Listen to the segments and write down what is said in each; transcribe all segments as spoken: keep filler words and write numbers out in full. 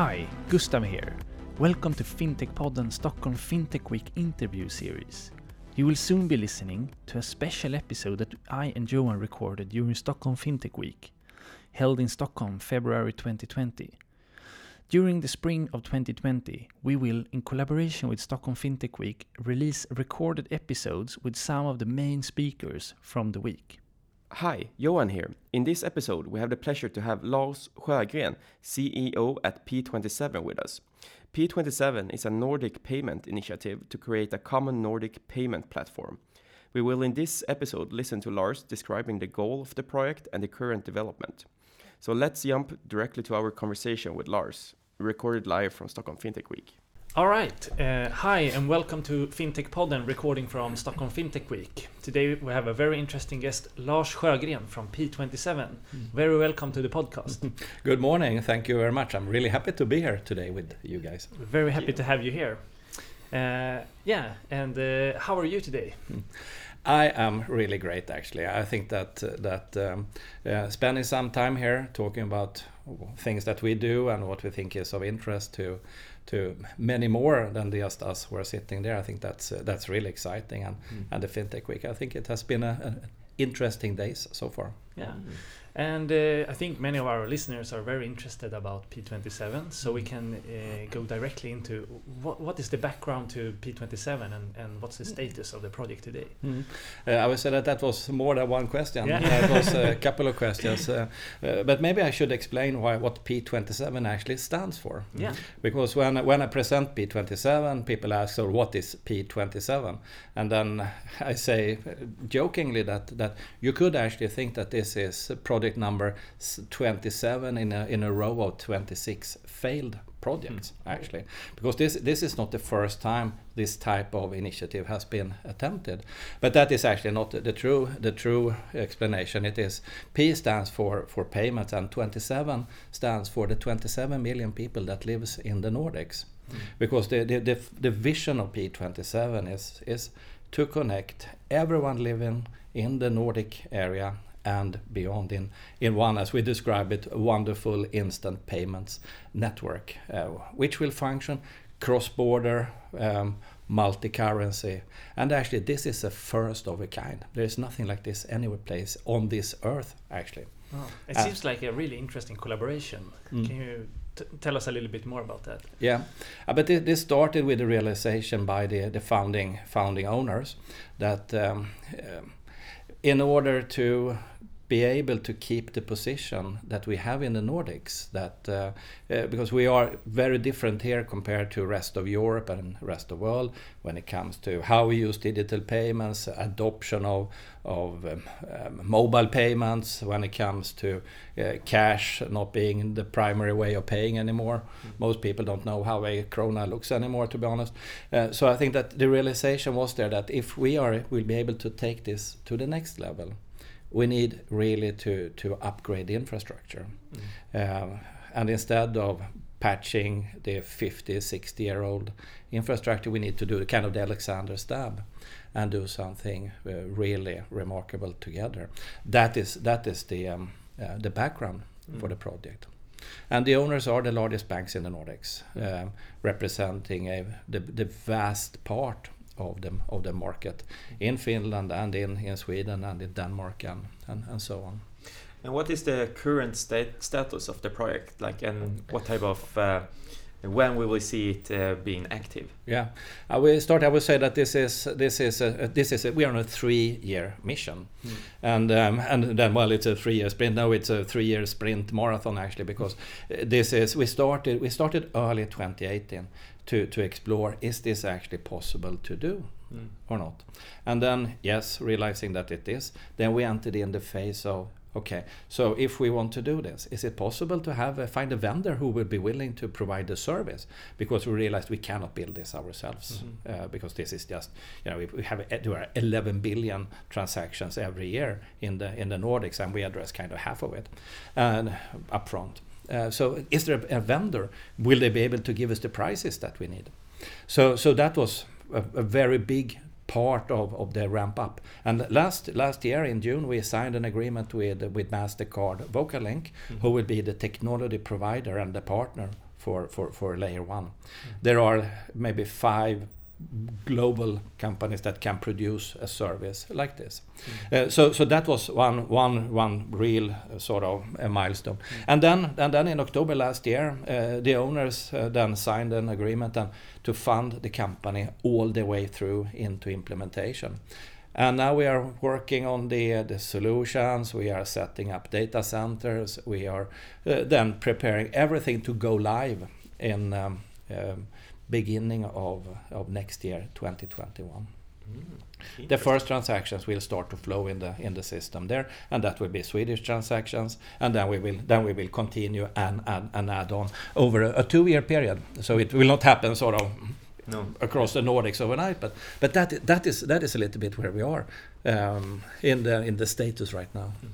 Hi, Gustav here. Welcome to Fintech Podden Stockholm Fintech Week interview series. You will soon be listening to a special episode that I and Johan recorded during Stockholm Fintech Week, held in Stockholm February twenty twenty. During the spring of twenty twenty, we will, in collaboration with Stockholm Fintech Week, release recorded episodes with some of the main speakers from the week. Hi, Johan here. In this episode, we have the pleasure to have Lars Sjögren, C E O at P twenty-seven, with us. P twenty-seven is a Nordic payment initiative to create a common Nordic payment platform. We will in this episode listen to Lars describing the goal of the project and the current development. So let's jump directly to our conversation with Lars, recorded live from Stockholm Fintech Week. All right. Uh, hi, and welcome to Fintech Podden, recording from Stockholm Fintech Week. Today we have a very interesting guest, Lars Sjögren from P twenty-seven. Mm. Very welcome to the podcast. Good morning. Thank you very much. I'm really happy to be here today with you guys. Very happy to have you here. Uh, yeah, and uh, how are you today? Mm. I am really great, actually. I think that that um, uh, spending some time here talking about things that we do and what we think is of interest to to many more than just us who are sitting there. I think that's uh, that's really exciting, and mm. and the Fintech Week, I think it has been a, a interesting days so far. Yeah, mm. and uh, I think many of our listeners are very interested about P twenty-seven, so we can uh, go directly into what what is the background to P twenty-seven and, and what's the status of the project today? Mm. Uh, I would say that that was more than one question. Yeah. That was a couple of questions, uh, uh, but maybe I should explain why what P twenty-seven actually stands for. Yeah, because when when I present P twenty-seven, people ask, "So what is P twenty-seven?" And then I say jokingly that that you could actually think that this is project number twenty-seven in a in a row of twenty-six failed projects, mm. actually, because this this is not the first time this type of initiative has been attempted. But that is actually not the true the true explanation. It is P stands for for payments, and twenty-seven stands for the twenty-seven million people that lives in the Nordics, mm. because the the, the the vision of P twenty-seven is is to connect everyone living in the Nordic area and beyond in, in one, as we describe it, wonderful instant payments network, uh, which will function cross-border, um, multi-currency. And actually, this is a first of a kind. There is nothing like this anywhere place on this earth, actually. Oh, it uh, seems like a really interesting collaboration. Mm. Can you T- tell us a little bit more about that? Yeah, uh, but th- this started with the realization by the, the founding founding owners that um, um, in order to be able to keep the position that we have in the Nordics, that uh, uh, because we are very different here compared to rest of Europe and rest of the world when it comes to how we use digital payments, adoption of of um, um, mobile payments, when it comes to uh, cash not being the primary way of paying anymore. Mm. Most people don't know how a krona looks anymore, to be honest. Uh, so I think that the realization was there that if we are we'll be able to take this to the next level, we need really to, to upgrade the infrastructure. Mm. Um, and instead of patching the fifty, sixty-year-old infrastructure, we need to do the kind of the Alexander's Dam and do something uh, really remarkable together. That is that is the um, uh, the background mm. for the project. And the owners are the largest banks in the Nordics, mm. uh, representing a, the, the vast part of them of the market in Finland and in, in Sweden and in Denmark and, and, and so on. And what is the current state status of the project, like, and what type of uh, when we will see it uh, being active? Yeah, I will start. I would say that this is this is a, this is a, we are on a three-year mission, mm. and um, and then well, it's a three-year sprint. No, it's a three-year sprint marathon actually, because this is we started we started early twenty eighteen to to explore, is this actually possible to do mm. or not? And then yes, realizing that it is, then we entered in the phase of, okay, so if we want to do this, is it possible to have a, find a vendor who will be willing to provide the service? Because we realized we cannot build this ourselves, mm-hmm. uh, because this is just, you know, we, we have there are eleven billion transactions every year in the in the Nordics, and we address kind of half of it, and upfront. Uh, so is there a, a vendor? Will they be able to give us the prices that we need? So so that was a, a very big part of, of the ramp up. And last last year in June, we signed an agreement with with Mastercard Vocalink, mm-hmm. who will be the technology provider and the partner for, for, for layer one. Mm. There are maybe five global companies that can produce a service like this. Mm. Uh, so so that was one one one real uh, sort of a milestone. Mm. And then and then in October last year, uh, the owners uh, then signed an agreement and to fund the company all the way through into implementation. And now we are working on the the solutions. We are setting up data centers. We are uh, then preparing everything to go live in um, um, beginning of, of next year, twenty twenty-one. Mm, the first transactions will start to flow in the in the system there, and that will be Swedish transactions, and then we will then we will continue and add, and add on over a, a two-year period. So it will not happen sort of no. across the Nordics overnight, but but that that is that is a little bit where we are um, in the in the status right now. Mm.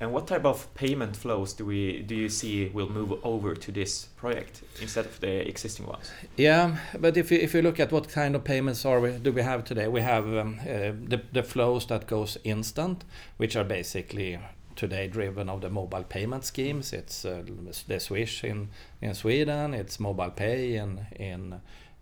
And what type of payment flows do we do you see will move over to this project instead of the existing ones? Yeah, but if you, if you look at what kind of payments are we do we have today, we have um, uh, the the flows that goes instant, which are basically today driven of the mobile payment schemes. It's uh, the Swish in in Sweden, it's Mobile Pay in in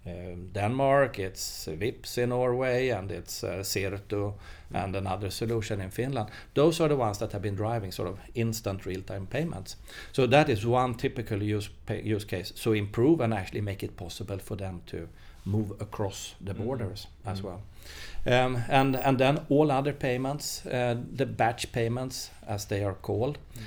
Um, Denmark, it's Vipps in Norway, and it's uh, Sirtu and another solution in Finland. Those are the ones that have been driving sort of instant real-time payments. So that is one typical use pay, use case. So improve and actually make it possible for them to move across the borders mm. as mm. well. Um, and, and then all other payments, uh, the batch payments as they are called, mm.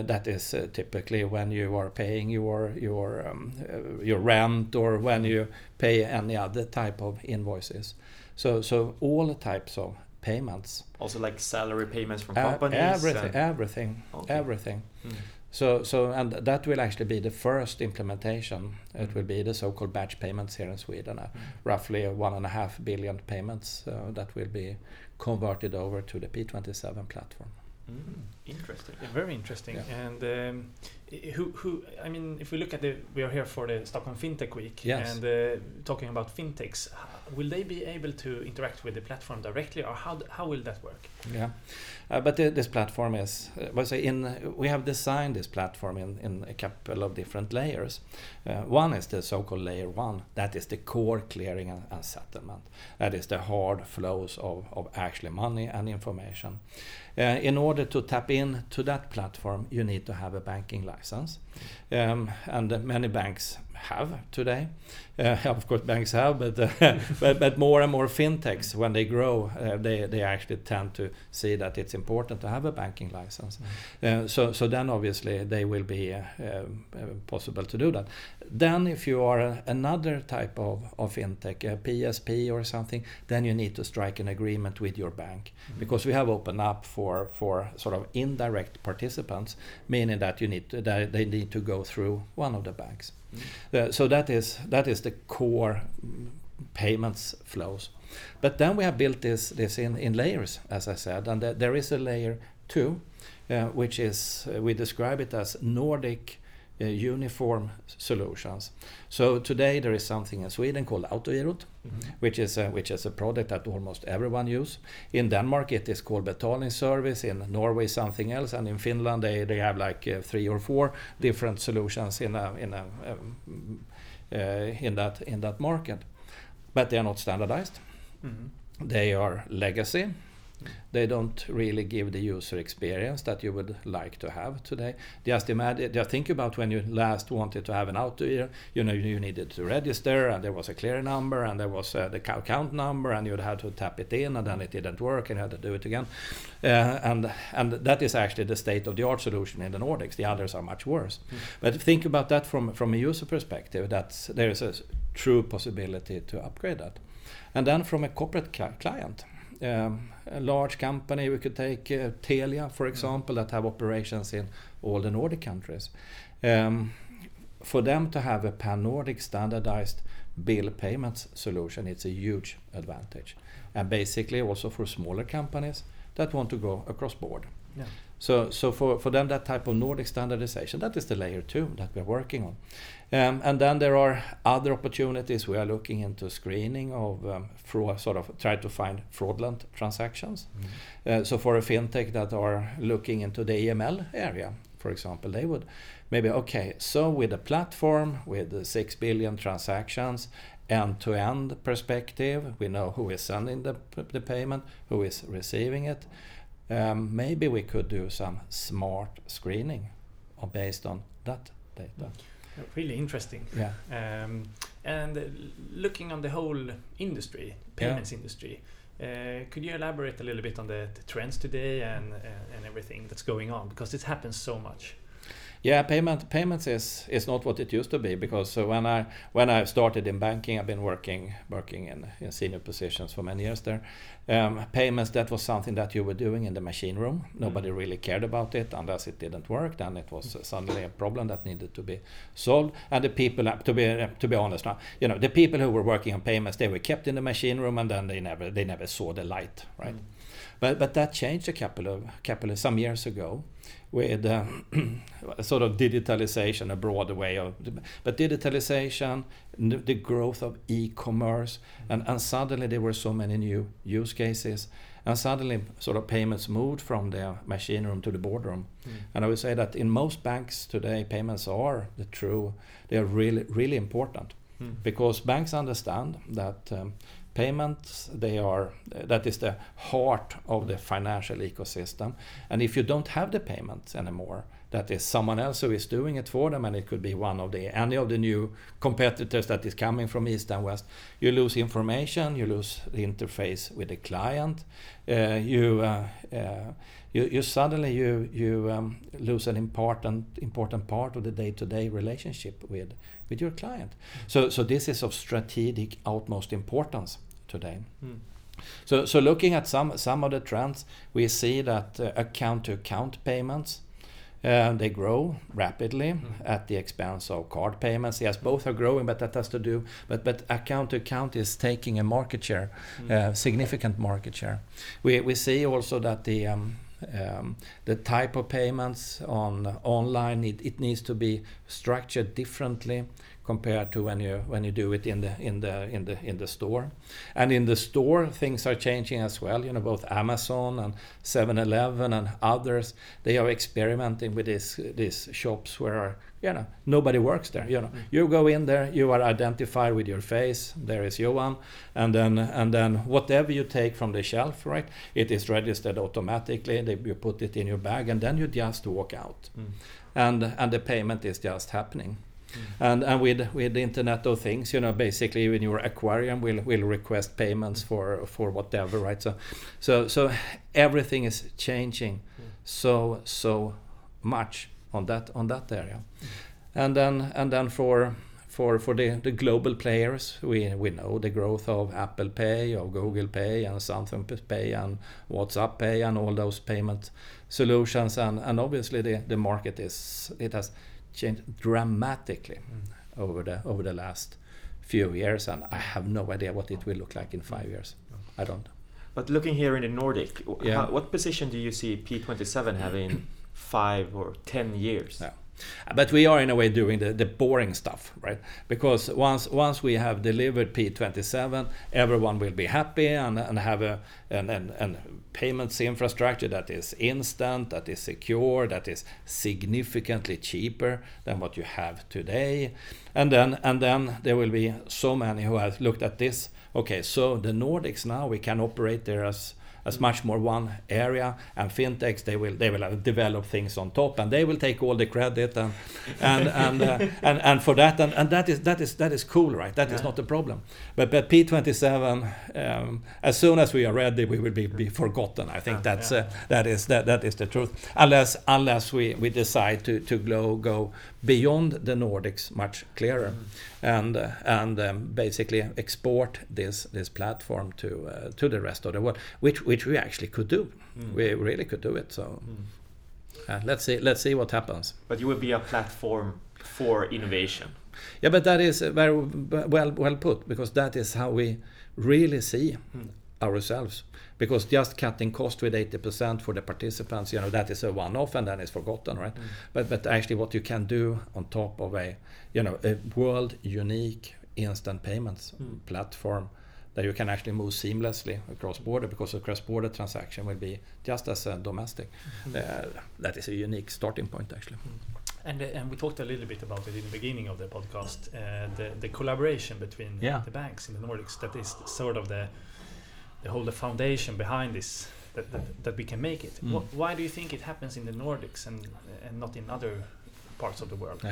uh, that is uh, typically when you are paying your your um, uh, your rent or when you pay any other type of invoices. So so all types of payments. Also like salary payments from companies? Uh, everything, everything, okay. everything. Mm. So, so, and that will actually be the first implementation. Mm. It will be the so-called batch payments here in Sweden, uh, mm. roughly one and a half billion payments uh, that will be converted over to the P twenty-seven platform. Mm. Interesting, yeah, very interesting. Yeah. And um, who, who? I mean, if we look at the, we are here for the Stockholm Fintech Week, yes. and uh, talking about fintechs, will they be able to interact with the platform directly, or how how will that work? Yeah, uh, but the, this platform is, uh, in we have designed this platform in, in a couple of different layers. Uh, one is the so-called layer one, that is the core clearing and, and settlement. That is the hard flows of of actually money and information. Uh, in order to tap into that platform, you need to have a banking license, um, and many banks have today. Uh, of course, banks have, but, uh, but but more and more fintechs, when they grow, uh, they they actually tend to see that it's important to have a banking license. Uh, so so then obviously they will be uh, uh, possible to do that. Then if you are a, another type of, of fintech, a P S P or something, then you need to strike an agreement with your bank, mm-hmm. because we have opened up for for sort of indirect participants, meaning that you need to, that they need to go through one of the banks. Mm. Uh, so that is that is the core payments flows. But then we have built this this in, in layers, as I said, and th- there is a layer two, uh, which is uh, we describe it as Nordic uh, uniform solutions. So today there is something in Sweden called Autogirot, mm-hmm. which is a, which is a product that almost everyone use. In Denmark it is called Betalingsservice, in Norway something else, and in Finland they, they have like uh, three or four different solutions in a, in a um, uh, in that in that market. But they are not standardized. Mm-hmm. They are legacy. They don't really give the user experience that you would like to have today. Just imagine, just think about when you last wanted to have an auto, you know, you needed to register, and there was a clear number, and there was uh, the account number, and you had to tap it in, and then it didn't work, and you had to do it again. Uh, and and that is actually the state-of-the-art solution in the Nordics. The others are much worse. Mm. But think about that from from a user perspective. That's there is a true possibility to upgrade that. And then from a corporate cli- client. Um, a large company, we could take uh, Telia, for example, that have operations in all the Nordic countries. Um, for them to have a pan-Nordic standardized bill payments solution, it's a huge advantage. And basically also for smaller companies that want to go across board. Yeah. So, so for, for them, that type of Nordic standardization, that is the layer two that we're working on. Um, and then there are other opportunities. We are looking into screening of um, fraud, sort of try to find fraudulent transactions. Mm-hmm. Uh, so for a fintech that are looking into the E M L area, for example, they would maybe, okay, so with a platform with six billion transactions, end-to-end perspective, we know who is sending the, the payment, who is receiving it. Um, maybe we could do some smart screening based on that data. Really interesting. Yeah. Um, and looking on the whole industry, payments yeah. industry, uh, could you elaborate a little bit on the, the trends today and, and and everything that's going on, because it happens so much. Yeah, payment payments is is not what it used to be, because uh, when I when I started in banking, I've been working working in, in senior positions for many years there. Um, payments, that was something that you were doing in the machine room. Nobody mm. really cared about it unless it didn't work. Then it was uh, suddenly a problem that needed to be solved. And the people, uh, to be uh, to be honest now, you know, the people who were working on payments, they were kept in the machine room, and then they never they never saw the light, right? Mm. But but that changed a couple of couple of some years ago, with uh, sort of digitalization, a broader way of, but digitalization, n- the growth of e-commerce, mm-hmm. and, and suddenly there were so many new use cases, and suddenly sort of payments moved from the machine room to the boardroom. Mm-hmm. And I would say that in most banks today, payments are the true, they are really, really important, mm-hmm. because banks understand that um, payments, they are, that is the heart of the financial ecosystem. And if you don't have the payments anymore, that is someone else who is doing it for them, and it could be one of the, any of the new competitors that is coming from East and West, you lose information, you lose the interface with the client, uh, you, uh, uh, you you suddenly you you um, lose an important important part of the day-to-day relationship with with your client. So so this is of strategic utmost importance today. Mm. So so looking at some some of the trends, we see that uh, account-to-account payments, Uh, they grow rapidly mm. at the expense of card payments. Yes, both are growing, but that has to do. But but account to account is taking a market share, mm. uh, significant market share. We we see also that the um, um, the type of payments on online it, it needs to be structured differently compared to when you when you do it in the in the in the in the store. And in the store, things are changing as well, you know, both Amazon and seven eleven and others, they are experimenting with this these shops where, you know, nobody works there, you know. Mm. You go in there, you are identified with your face, there is Johan, and then and then whatever you take from the shelf, right, it is registered automatically, they, you put it in your bag, and then you just walk out. Mm. And and the payment is just happening. Mm-hmm. And and with with the Internet of Things, you know, basically when your aquarium will will request payments for for whatever, right? So so so everything is changing mm-hmm. so so much on that on that area. Mm-hmm. And then and then for for for the, the global players, we we know the growth of Apple Pay, of Google Pay, and Samsung Pay, and WhatsApp Pay, and all those payment solutions, and and obviously the the market is it has changed dramatically mm. over the over the last few years, and I have no idea what it will look like in five years. I don't. But looking here in the Nordic, yeah. how, what position do you see P twenty-seven having in five or ten years? Yeah. But we are in a way doing the, the boring stuff, right? Because once once we have delivered P twenty-seven, everyone will be happy and and have a and and, and payments infrastructure that is instant, that is secure, that is significantly cheaper than what you have today. And then and then there will be so many who have looked at this. Okay, so the Nordics now, we can operate there as as much more one area, and fintechs, they will they will develop things on top, and they will take all the credit and and and uh, and, and for that and, and that is that is that is cool, right? That yeah. is not a problem. But but P twenty-seven, um, as soon as we are ready, we will be, be forgotten. I think yeah, that's yeah. Uh, that is that that is the truth. Unless unless we, we decide to to go go beyond the Nordics much clearer, mm. and uh, and um, basically export this this platform to uh, to the rest of the world, which which we actually could do. Mm. We really could do it. So mm. uh, let's see let's see what happens. But you would be a platform for innovation. Yeah, but that is very well well put, because that is how we really see mm. ourselves. Because just cutting cost with eighty percent for the participants, you know, that is a one-off and then it's forgotten, right? Mm. But but actually what you can do on top of a, you know, a world unique instant payments mm. platform that you can actually move seamlessly across border, because a cross-border transaction will be just as uh, domestic. Mm-hmm. Uh, that is a unique starting point, actually. Mm-hmm. And uh, and we talked a little bit about it in the beginning of the podcast, uh, the, the collaboration between yeah. the banks in the Nordics, that is sort of the, the whole the foundation behind this, that, that, that we can make it. Mm. Wh- why do you think it happens in the Nordics and and not in other parts of the world?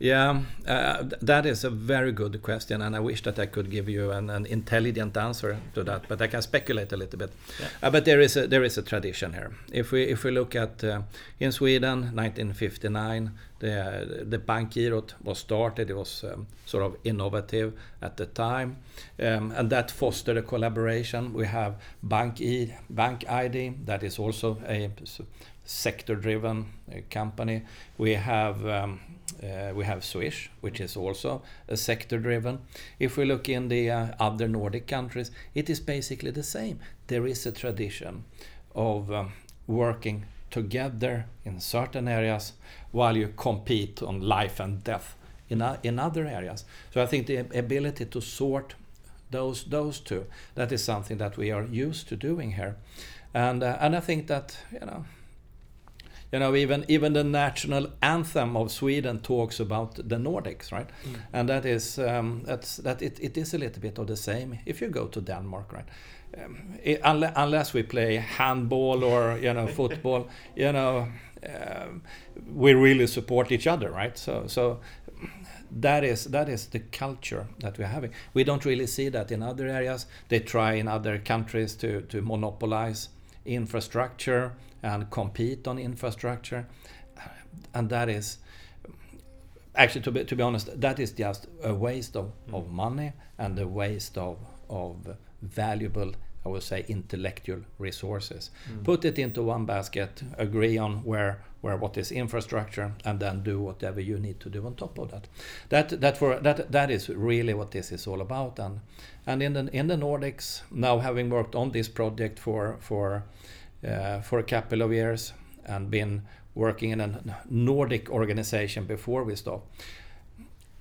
Yeah, uh, th- that is a very good question, and I wish that I could give you an, an intelligent answer to that, but I can speculate a little bit. Yeah. Uh, but there is a, there is a tradition here. If we if we look at uh, in Sweden, nineteen fifty-nine, the uh, the bankgirot was started. It was um, sort of innovative at the time, um, and that fostered a collaboration. We have bank id, bank id. That is also a so, sector-driven uh, company. We have um, uh, we have Swish, which is also a sector-driven. If we look in the uh, other Nordic countries, it is basically the same. There is a tradition of um, working together in certain areas while you compete on life and death in uh, in other areas. So I think the ability to sort those those two, that is something that we are used to doing here, and uh, and I think that you know. You know, even even the national anthem of Sweden talks about the Nordics, right? Mm. And that is um, that's that it, it is a little bit of the same. If you go to Denmark, right? Um, it, unle- unless we play handball or you know football, you know, um, we really support each other, right? So so that is that is the culture that we're having. We don't really see that in other areas. They try in other countries to to monopolize infrastructure and compete on infrastructure, and that is actually, to be to be honest, that is just a waste of, mm. of money and a waste of of valuable, I would say, intellectual resources. Mm. Put it into one basket, agree on where where what is infrastructure, and then do whatever you need to do on top of that. That that for that that is really what this is all about. And and in the in the Nordics, now having worked on this project for for. Uh, for a couple of years and been working in a Nordic organization before we stopped.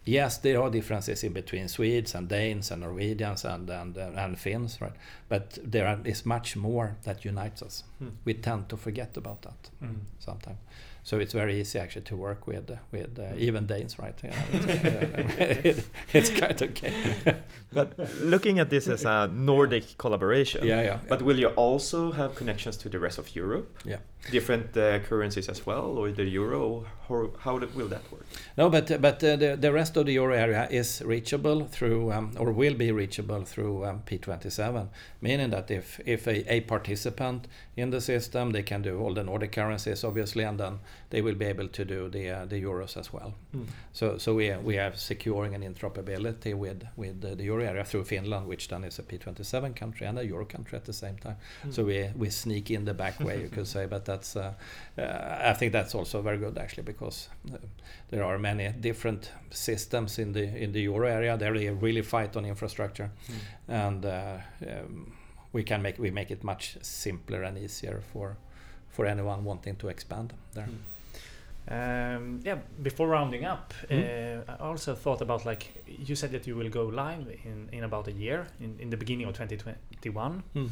Yes, there are differences in between Swedes and Danes and Norwegians and and, uh, and Finns, right? But there are, is much more that unites us. Mm. We tend to forget about that mm. sometimes. So it's very easy actually to work with with uh, even Danes, right? You know, it's, it, it's quite okay. But looking at this as a Nordic yeah. collaboration, yeah, yeah, but yeah. will you also have connections to the rest of Europe? Yeah. Different uh, currencies as well, or the euro? How, how will that work? No, but but uh, the the rest of the euro area is reachable through, um, or will be reachable through um, P twenty-seven, meaning that if if a, a participant in the system, they can do all the Nordic currencies, obviously, and then they will be able to do the uh, the euros as well. Mm. So so we are, we are securing an interoperability with with uh, the euro area through Finland, which then is a P twenty-seven country and a euro country at the same time. Mm. So we we sneak in the back way, you could say, but that. That's, uh, uh, I think that's also very good actually, because uh, there are many different systems in the in the euro area. They really fight on infrastructure, mm. and uh, um, we can make we make it much simpler and easier for for anyone wanting to expand there. Mm. Um, yeah. Before rounding up, mm. uh, I also thought about, like you said, that you will go live in, in about a year, in, in the beginning of twenty twenty-one. Mm. Uh,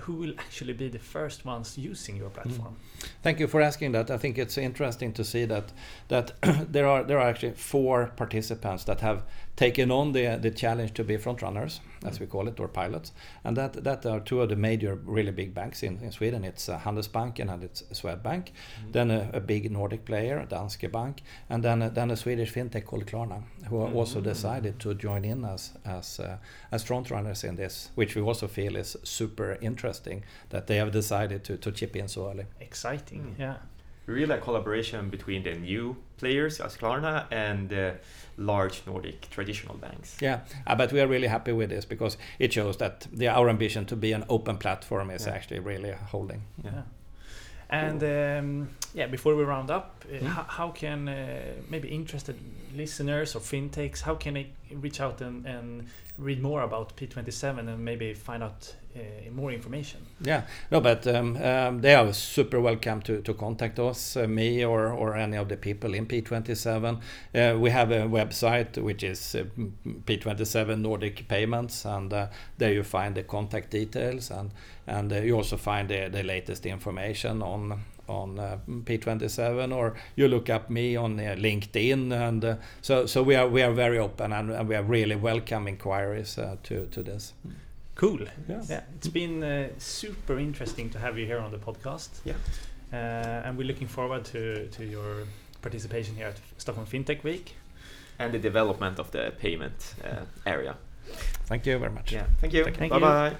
who will actually be the first ones using your platform? Mm. Thank you for asking that. I think it's interesting to see that that there are there are actually four participants that have taken on the the challenge to be front runners, as mm. we call it, or pilots, and that that are two of the major, really big banks in, in Sweden. It's uh, Handelsbanken and it's Swedbank, mm. then a, a big Nordic player, Danske Bank, and then a, then a Swedish fintech called Klarna, who mm. also decided to join in as as uh, as front runners in this, which we also feel is super interesting that they have decided to to chip in so early. Exciting, mm. yeah. Really a collaboration between the new players as Klarna and the large Nordic traditional banks. Yeah, uh, but we are really happy with this because it shows that the, our ambition to be an open platform is yeah. actually really holding. Yeah, yeah. And um, yeah, before we round up, uh, mm. how, how can uh, maybe interested listeners or fintechs, how can they reach out and, and read more about P twenty-seven and maybe find out uh, more information? Yeah, no, but um, um, they are super welcome to, to contact us, uh, me or, or any of the people in P twenty-seven. Uh, we have a website which is uh, P twenty-seven Nordic Payments, and uh, there you find the contact details, and, and uh, you also find the, the latest information on on uh, P twenty-seven, or you look up me on uh, LinkedIn, and uh, so so we are we are very open, and, and we are really welcome inquiries uh, to to this. Cool. Yes. Yeah, it's been uh, super interesting to have you here on the podcast. Yeah, uh, and we're looking forward to to your participation here at Stockholm Fintech Week and the development of the payment uh, area. Thank you very much. Yeah, thank you. Thank you. Bye bye.